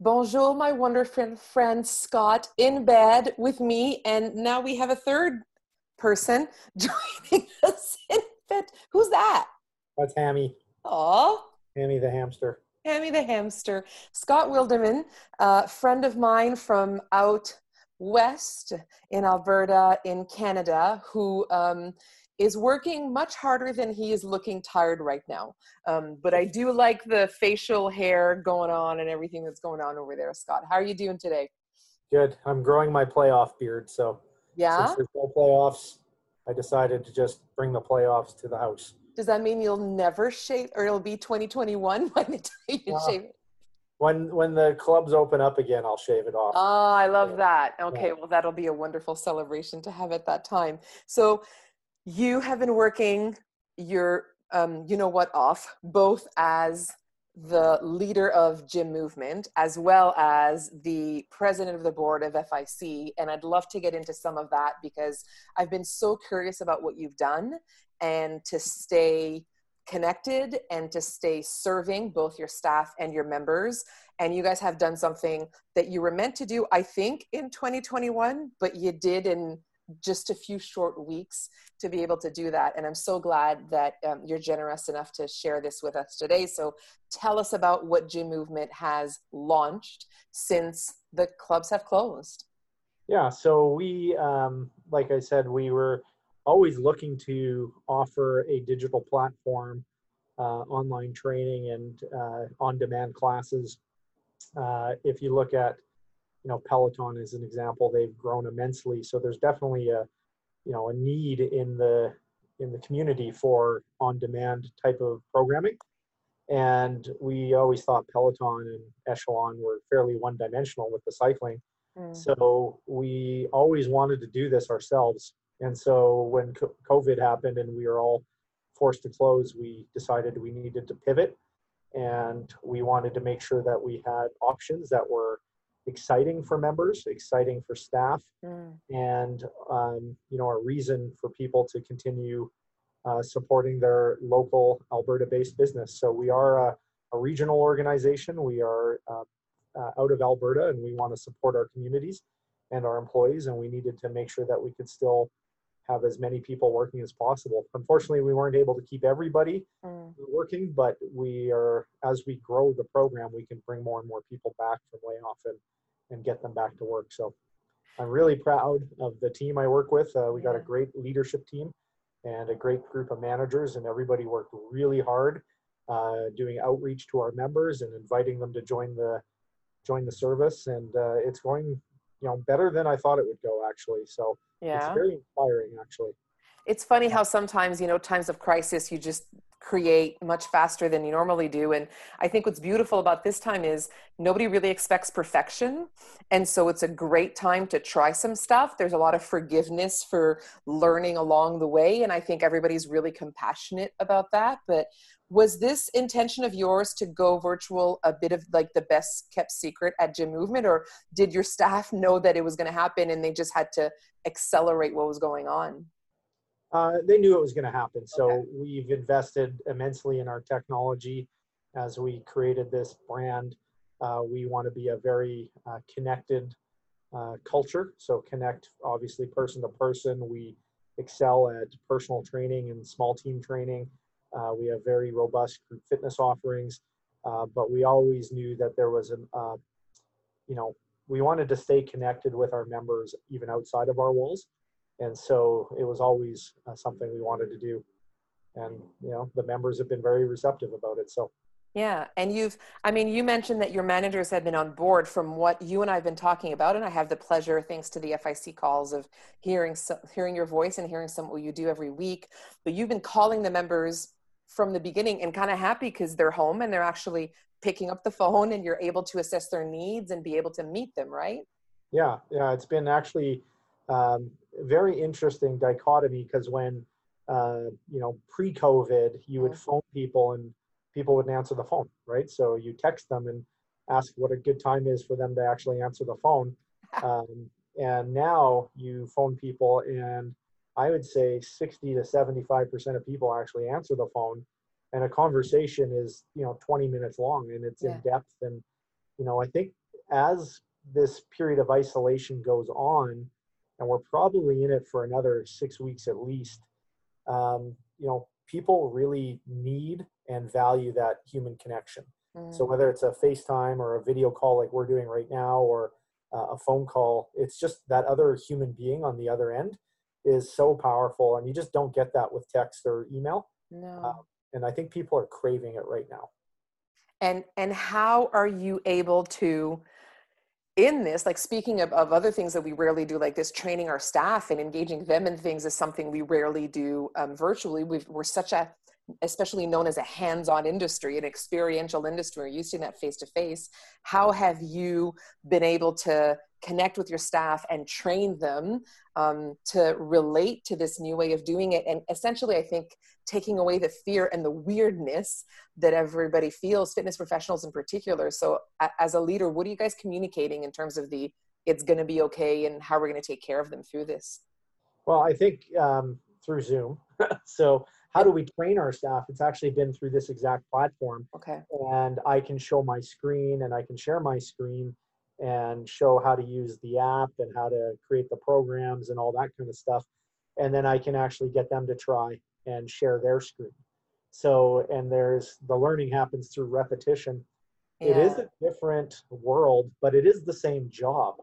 Bonjour, my wonderful friend Scott, in bed with me. And now we have a third person joining us in bed. Who's that? That's Hammy. Oh, Hammy the hamster. Hammy the hamster. Scott Wilderman, a friend of mine from out west in Alberta in Canada, who is working much harder than he is looking tired right now. But I do like the facial hair going on and everything that's going on over there, Scott. How are you doing today? Good. I'm growing my playoff beard. So yeah? Since there's no playoffs, I decided to just bring the playoffs to the house. Does that mean you'll never shave, or it'll be 2021 by the time you shave it? When the clubs open up again, I'll shave it off. Oh, I love that. Okay, well, that'll be a wonderful celebration to have at that time. So you have been working your, you know what, off, both as the leader of Gym Movement, as well as the president of the board of FIC. And I'd love to get into some of that because I've been so curious about what you've done and to stay connected and to stay serving both your staff and your members. And you guys have done something that you were meant to do, I think, in 2021, but you did in just a few short weeks to be able to do that. And I'm so glad that you're generous enough to share this with us today. So tell us about what Gym Movement has launched since the clubs have closed. Yeah, so we, like I said, we were always looking to offer a digital platform, online training and on-demand classes. If you look at Peloton as an example, they've grown immensely. So there's definitely a, a need in the community for on-demand type of programming. And we always thought Peloton and Echelon were fairly one-dimensional with the cycling. So we always wanted to do this ourselves. And so when COVID happened and we were all forced to close, we decided we needed to pivot. And we wanted to make sure that we had options that were exciting for members, exciting for staff, and a reason for people to continue supporting their local Alberta-based business. So we are a regional organization. We are out of Alberta, and we want to support our communities and our employees, and we needed to make sure that we could still have as many people working as possible. Unfortunately, we weren't able to keep everybody working, but we are, as we grow the program, we can bring more and more people back from layoff and get them back to work. So I'm really proud of the team I work with. We got a great leadership team and a great group of managers, and everybody worked really hard doing outreach to our members and inviting them to join the service. And it's going better than I thought it would go, actually. So it's very inspiring, actually. It's funny how sometimes, times of crisis, you just create much faster than you normally do. And I think what's beautiful about this time is nobody really expects perfection. And so it's a great time to try some stuff. There's a lot of forgiveness for learning along the way. And I think everybody's really compassionate about that. But was this intention of yours to go virtual a bit of like the best kept secret at Gym Movement, or did your staff know that it was going to happen and they just had to accelerate what was going on? They knew it was going to happen. So we've invested immensely in our technology as we created this brand. We want to be a very connected culture. So connect, obviously, person to person. We excel at personal training and small team training. We have very robust group fitness offerings. But we always knew that there was an, we wanted to stay connected with our members even outside of our walls. And so it was always something we wanted to do. And, the members have been very receptive about it. So, yeah. And you mentioned that your managers have been on board from what you and I have been talking about. And I have the pleasure, thanks to the FIC calls, of hearing your voice and hearing some of what you do every week. But you've been calling the members from the beginning and kind of happy because they're home and they're actually picking up the phone and you're able to assess their needs and be able to meet them, right? Yeah. Yeah. It's been actually very interesting dichotomy, because when pre-COVID you would phone people and people wouldn't answer the phone, right? So you text them and ask what a good time is for them to actually answer the phone. And now you phone people and I would say 60 to 75% of people actually answer the phone, and a conversation is 20 minutes long, and it's in depth. And I think as this period of isolation goes on, and we're probably in it for another 6 weeks at least, you know, people really need and value that human connection. So whether it's a FaceTime or a video call like we're doing right now, or a phone call, it's just that other human being on the other end is so powerful, and you just don't get that with text or email. No. And I think people are craving it right now. And how are you able to, in this, like speaking of other things that we rarely do like this, training our staff and engaging them in things is something we rarely do virtually. We're such a, especially known as a hands-on industry, an experiential industry, we're used to that face-to-face. How have you been able to connect with your staff and train them to relate to this new way of doing it? And essentially, I think, taking away the fear and the weirdness that everybody feels, fitness professionals in particular. So as a leader, what are you guys communicating in terms of the, it's going to be okay, and how we're going to take care of them through this? Well, I think through Zoom. So how do we train our staff? It's actually been through this exact platform. Okay. And I can show my screen, and I can share my screen and show how to use the app and how to create the programs and all that kind of stuff. And then I can actually get them to try and share their screen. So, and there's, the learning happens through repetition. Yeah. It is a different world, but it is the same job.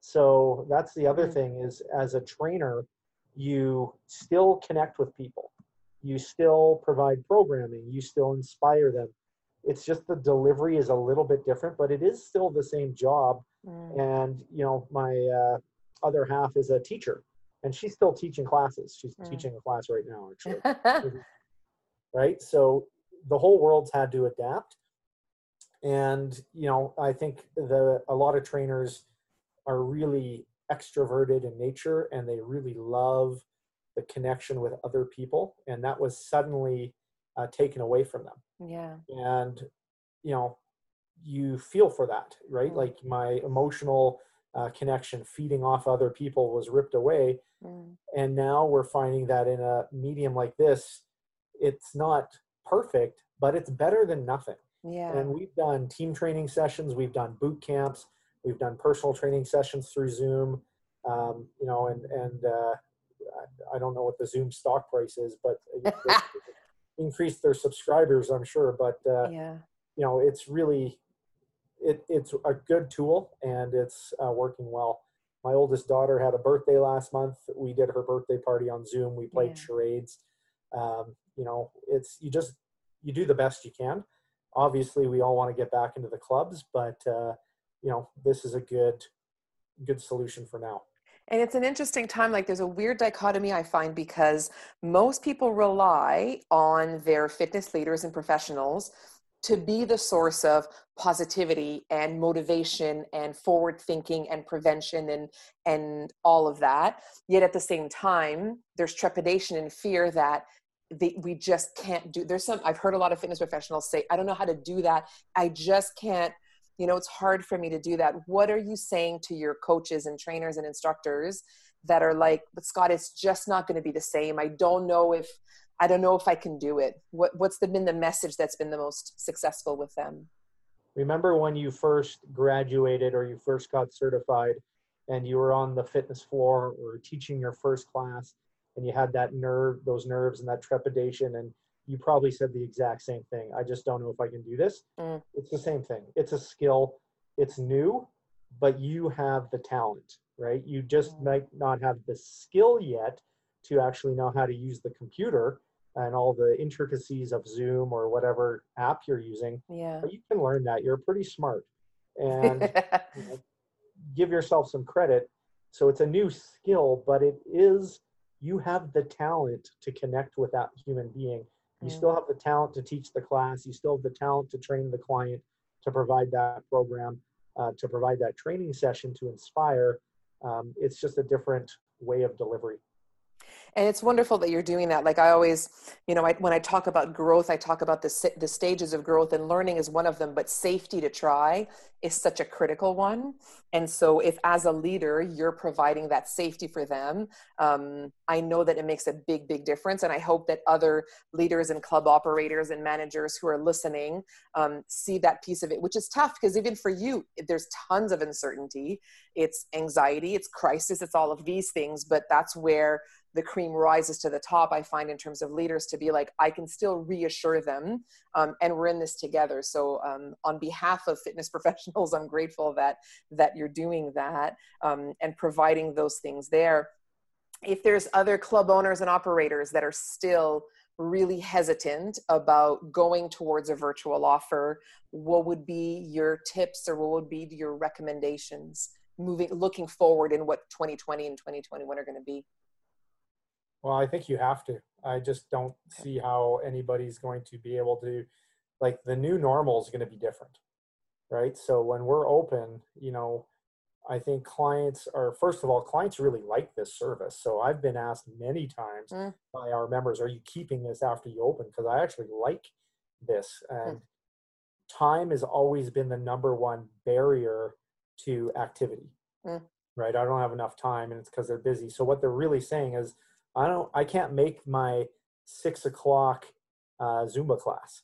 So that's the other thing is, as a trainer, you still connect with people. You still provide programming. You still inspire them. It's just the delivery is a little bit different, but it is still the same job. And, you know, my other half is a teacher, and she's still teaching classes. She's teaching a class right now, actually. Right? So the whole world's had to adapt. And, you know, I think a lot of trainers are really extroverted in nature, and they really love the connection with other people. And that was suddenly taken away from them. Yeah. And, you know, you feel for that, right? Like my emotional connection, feeding off other people, was ripped away. And now we're finding that in a medium like this, it's not perfect, but it's better than nothing. Yeah. And we've done team training sessions. We've done boot camps. We've done personal training sessions through Zoom, you know, and I don't know what the Zoom stock price is, but they increased their subscribers, I'm sure. But, you know, it's really, it's a good tool, and it's working well. My oldest daughter had a birthday last month. We did her birthday party on Zoom. We played charades. You know, it's, you do the best you can. Obviously we all want to get back into the clubs, but, you know, this is a good solution for now. And it's an interesting time. Like, there's a weird dichotomy I find, because most people rely on their fitness leaders and professionals to be the source of positivity and motivation and forward thinking and prevention and all of that. Yet at the same time, there's trepidation and fear that we just can't do. I've heard a lot of fitness professionals say, I don't know how to do that. I just can't. You know, it's hard for me to do that. What are you saying to your coaches and trainers and instructors that are like, but Scott, it's just not going to be the same. I don't know if I can do it. What's been the message that's been the most successful with them? Remember when you first graduated or you first got certified and you were on the fitness floor or teaching your first class, and you had that nerves and that trepidation, and you probably said the exact same thing. I just don't know if I can do this. It's the same thing. It's a skill. It's new, but you have the talent, right? You just might not have the skill yet to actually know how to use the computer and all the intricacies of Zoom or whatever app you're using. Yeah. But you can learn that. You're pretty smart. And you know, give yourself some credit. So it's a new skill, but it is, you have the talent to connect with that human being. You still have the talent to teach the class. You still have the talent to train the client, to provide that program, to provide that training session, to inspire. It's just a different way of delivery. And it's wonderful that you're doing that. Like I always, you know, when I talk about growth, I talk about the stages of growth, and learning is one of them, but safety to try is such a critical one. And so if as a leader, you're providing that safety for them, I know that it makes a big, big difference. And I hope that other leaders and club operators and managers who are listening see that piece of it, which is tough because even for you, there's tons of uncertainty. It's anxiety, it's crisis, it's all of these things, but that's where the cream rises to the top, I find, in terms of leaders, to be like, I can still reassure them, and we're in this together. So on behalf of fitness professionals, I'm grateful that you're doing that and providing those things there. If there's other club owners and operators that are still really hesitant about going towards a virtual offer, what would be your tips or what would be your recommendations looking forward in what 2020 and 2021 are going to be? Well, I think you have to. I just don't see how anybody's going to be able to, like, the new normal is going to be different, right? So when we're open, you know, I think clients really like this service. So I've been asked many times by our members, are you keeping this after you open? Because I actually like this. And time has always been the number one barrier to activity, right? I don't have enough time, and it's because they're busy. So what they're really saying is, I can't make my 6 o'clock Zumba class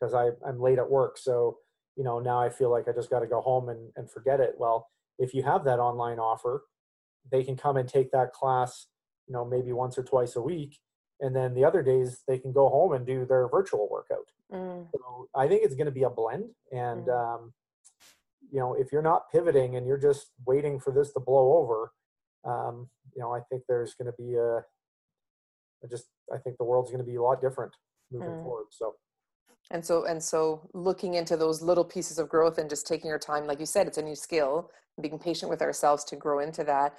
because I'm late at work. So, you know, now I feel like I just got to go home and forget it. Well, if you have that online offer, they can come and take that class, you know, maybe once or twice a week. And then the other days they can go home and do their virtual workout. So I think it's going to be a blend. And, you know, if you're not pivoting and you're just waiting for this to blow over, you know, I think there's going to be I think the world's going to be a lot different moving forward. So looking into those little pieces of growth and just taking your time, like you said, it's a new skill, being patient with ourselves to grow into that.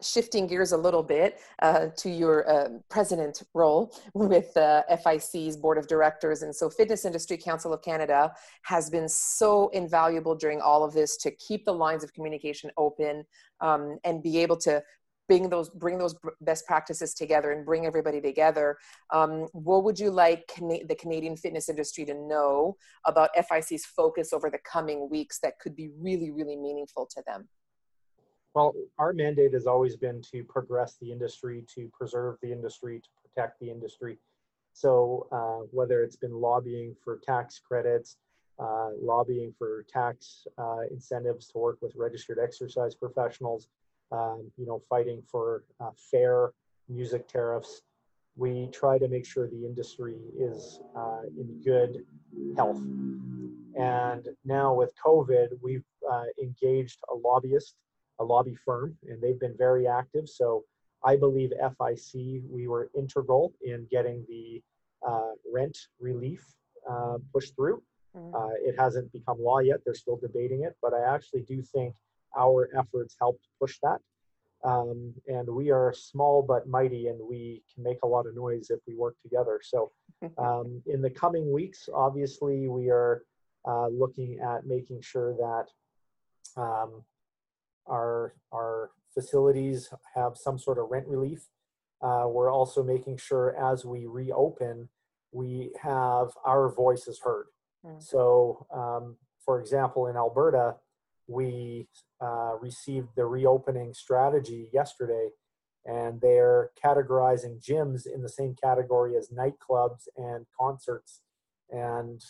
Shifting gears a little bit to your president role with FIC's board of directors. And so Fitness Industry Council of Canada has been so invaluable during all of this to keep the lines of communication open and be able to bring those best practices together and bring everybody together. What would you like the Canadian fitness industry to know about FIC's focus over the coming weeks that could be really, really meaningful to them? Well, our mandate has always been to progress the industry, to preserve the industry, to protect the industry. So whether it's been lobbying for tax credits, lobbying for tax incentives to work with registered exercise professionals, you know, fighting for fair music tariffs. We try to make sure the industry is in good health. And now with COVID, we've engaged a lobby firm, and they've been very active. So I believe FIC, we were integral in getting the rent relief pushed through. It hasn't become law yet. They're still debating it, but I actually do think our efforts helped push that. And we are small but mighty, and we can make a lot of noise if we work together. So in the coming weeks, obviously, we are looking at making sure that our facilities have some sort of rent relief. We're also making sure as we reopen, we have our voices heard. So for example, in Alberta, we received the reopening strategy yesterday, and they're categorizing gyms in the same category as nightclubs and concerts and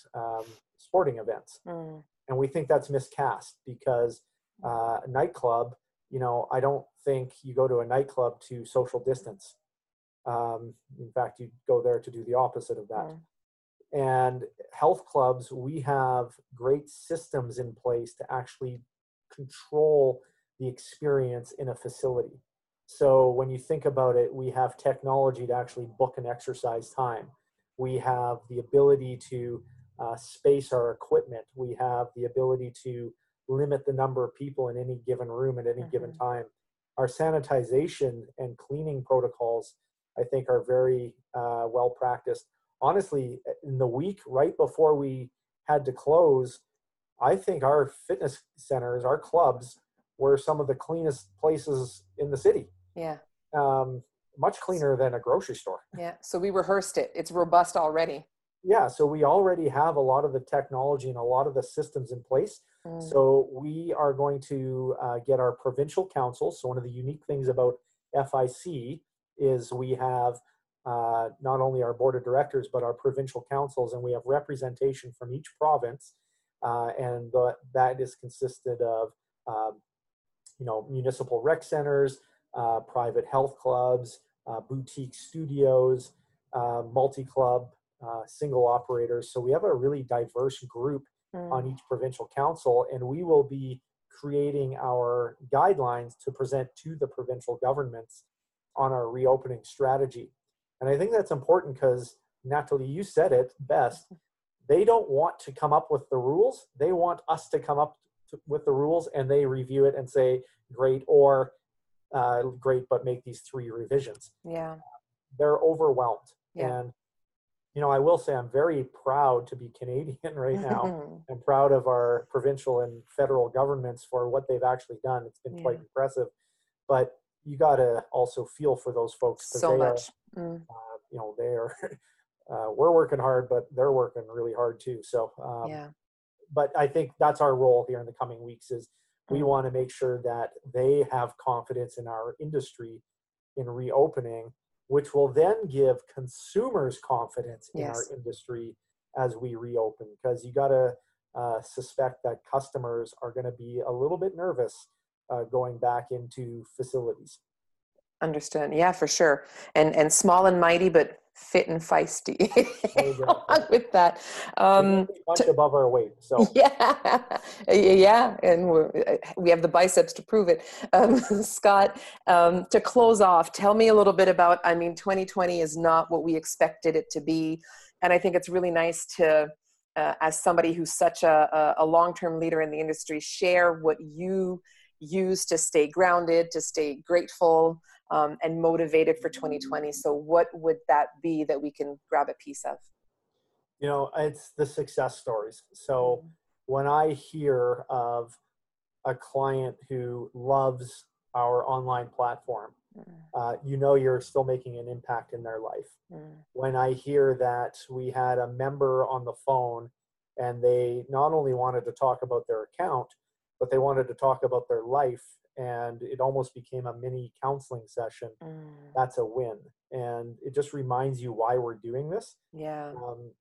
sporting events. And we think that's miscast because a nightclub, you know, I don't think you go to a nightclub to social distance. In fact, you go there to do the opposite of that. And health clubs, we have great systems in place to actually control the experience in a facility. So when you think about it, we have technology to actually book an exercise time. We have the ability to space our equipment. We have the ability to limit the number of people in any given room at any given time. Our sanitization and cleaning protocols, I think, are very well practiced. Honestly, in the week right before we had to close, I think our fitness centers, our clubs, were some of the cleanest places in the city. Yeah. much cleaner than a grocery store. Yeah. So we rehearsed it. It's robust already. Yeah. So we already have a lot of the technology and a lot of the systems in place. Mm. So we are going to get our provincial council. So one of the unique things about FIC is we have not only our board of directors, but our provincial councils, and we have representation from each province. And that is consisted of, municipal rec centers, private health clubs, boutique studios, multi-club, single operators. So we have a really diverse group on each provincial council, and we will be creating our guidelines to present to the provincial governments on our reopening strategy. And I think that's important because, Natalie, you said it best. They don't want to come up with the rules. They want us to come up with the rules, and they review it and say, great, or great, but make these three revisions. Yeah. They're overwhelmed. Yeah. And I will say I'm very proud to be Canadian right now. I'm proud of our provincial and federal governments for what they've actually done. It's been quite impressive. But you got to also feel for those folks. So much. We're working hard, but they're working really hard too. So, but I think that's our role here in the coming weeks is we want to make sure that they have confidence in our industry in reopening, which will then give consumers confidence in our industry as we reopen. Because you got to suspect that customers are going to be a little bit nervous going back into facilities. Understood. Yeah, for sure. And small and mighty, but fit and feisty along with that. Much above our weight. So yeah, and we have the biceps to prove it. Scott, to close off, tell me a little bit about, 2020 is not what we expected it to be. And I think it's really nice to, as somebody who's such a long-term leader in the industry, share what you use to stay grounded, to stay grateful, and motivated for 2020. So what would that be that we can grab a piece of? It's the success stories. So when I hear of a client who loves our online platform, you're still making an impact in their life. When I hear that we had a member on the phone and they not only wanted to talk about their account, but they wanted to talk about their life, and it almost became a mini counseling session. That's a win. And it just reminds you why we're doing this. Yeah.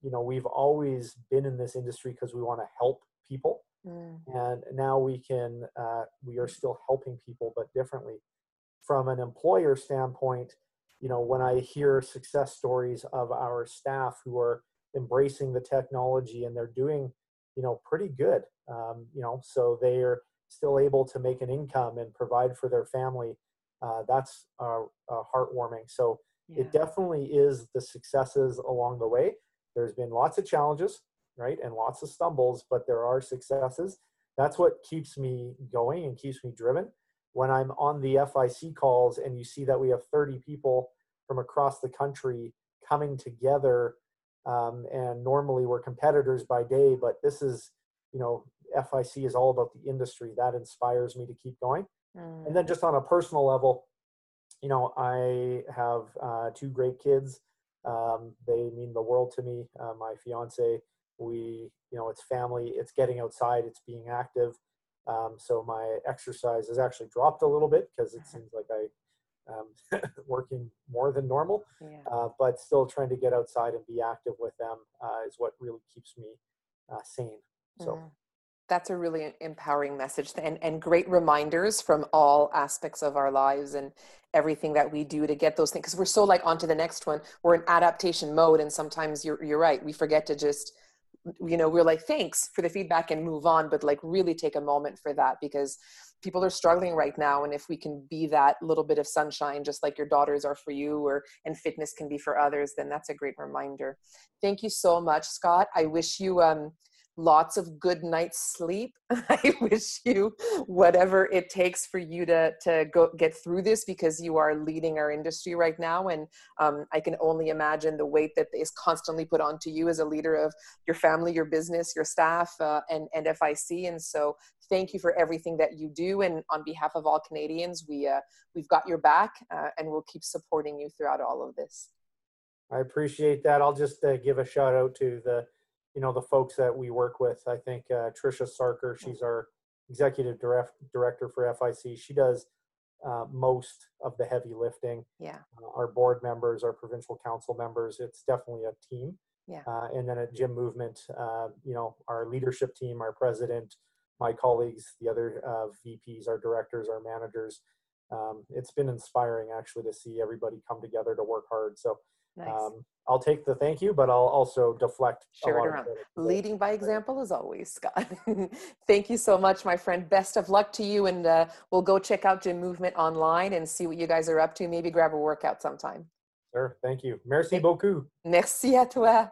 We've always been in this industry because we want to help people. And now we are still helping people, but differently. From an employer standpoint, when I hear success stories of our staff who are embracing the technology and they're doing, pretty good, so they're still able to make an income and provide for their family, that's heartwarming. So it definitely is the successes along the way. There's been lots of challenges, right? And lots of stumbles, but there are successes. That's what keeps me going and keeps me driven. When I'm on the FIC calls and you see that we have 30 people from across the country coming together, and normally we're competitors by day, but this is, FIC is all about the industry. That inspires me to keep going. And then just on a personal level, I have two great kids. They mean the world to me. My fiance, it's family, it's getting outside, it's being active. So my exercise has actually dropped a little bit because it seems like I working more than normal, but still trying to get outside and be active with them is what really keeps me sane. So. That's a really empowering message and great reminders from all aspects of our lives and everything that we do to get those things. Cause we're so on to the next one, we're in adaptation mode. And sometimes you're right. We forget to just, we're thanks for the feedback and move on, but really take a moment for that because people are struggling right now. And if we can be that little bit of sunshine, just like your daughters are for you and fitness can be for others, then that's a great reminder. Thank you so much, Scott. I wish you, lots of good night's sleep. I wish you whatever it takes for you to go get through this, because you are leading our industry right now. And I can only imagine the weight that is constantly put onto you as a leader of your family, your business, your staff, and FIC. And so thank you for everything that you do. And on behalf of all Canadians, we've got your back, and we'll keep supporting you throughout all of this. I appreciate that. I'll just give a shout out to the folks that we work with. I think Trisha Sarker, she's our executive director for FIC. She does most of the heavy lifting. Yeah. Our board members, our provincial council members, it's definitely a team. Yeah. And then at Gym Movement, our leadership team, our president, my colleagues, the other VPs, our directors, our managers. It's been inspiring actually to see everybody come together to work hard. So. Nice. I'll take the thank you, but I'll also deflect. Share it around. Leading by example as always, Scott. Thank you so much, my friend. Best of luck to you. And we'll go check out Gym Movement online and see what you guys are up to. Maybe grab a workout sometime. Sure. Thank you. Merci beaucoup. Merci à toi.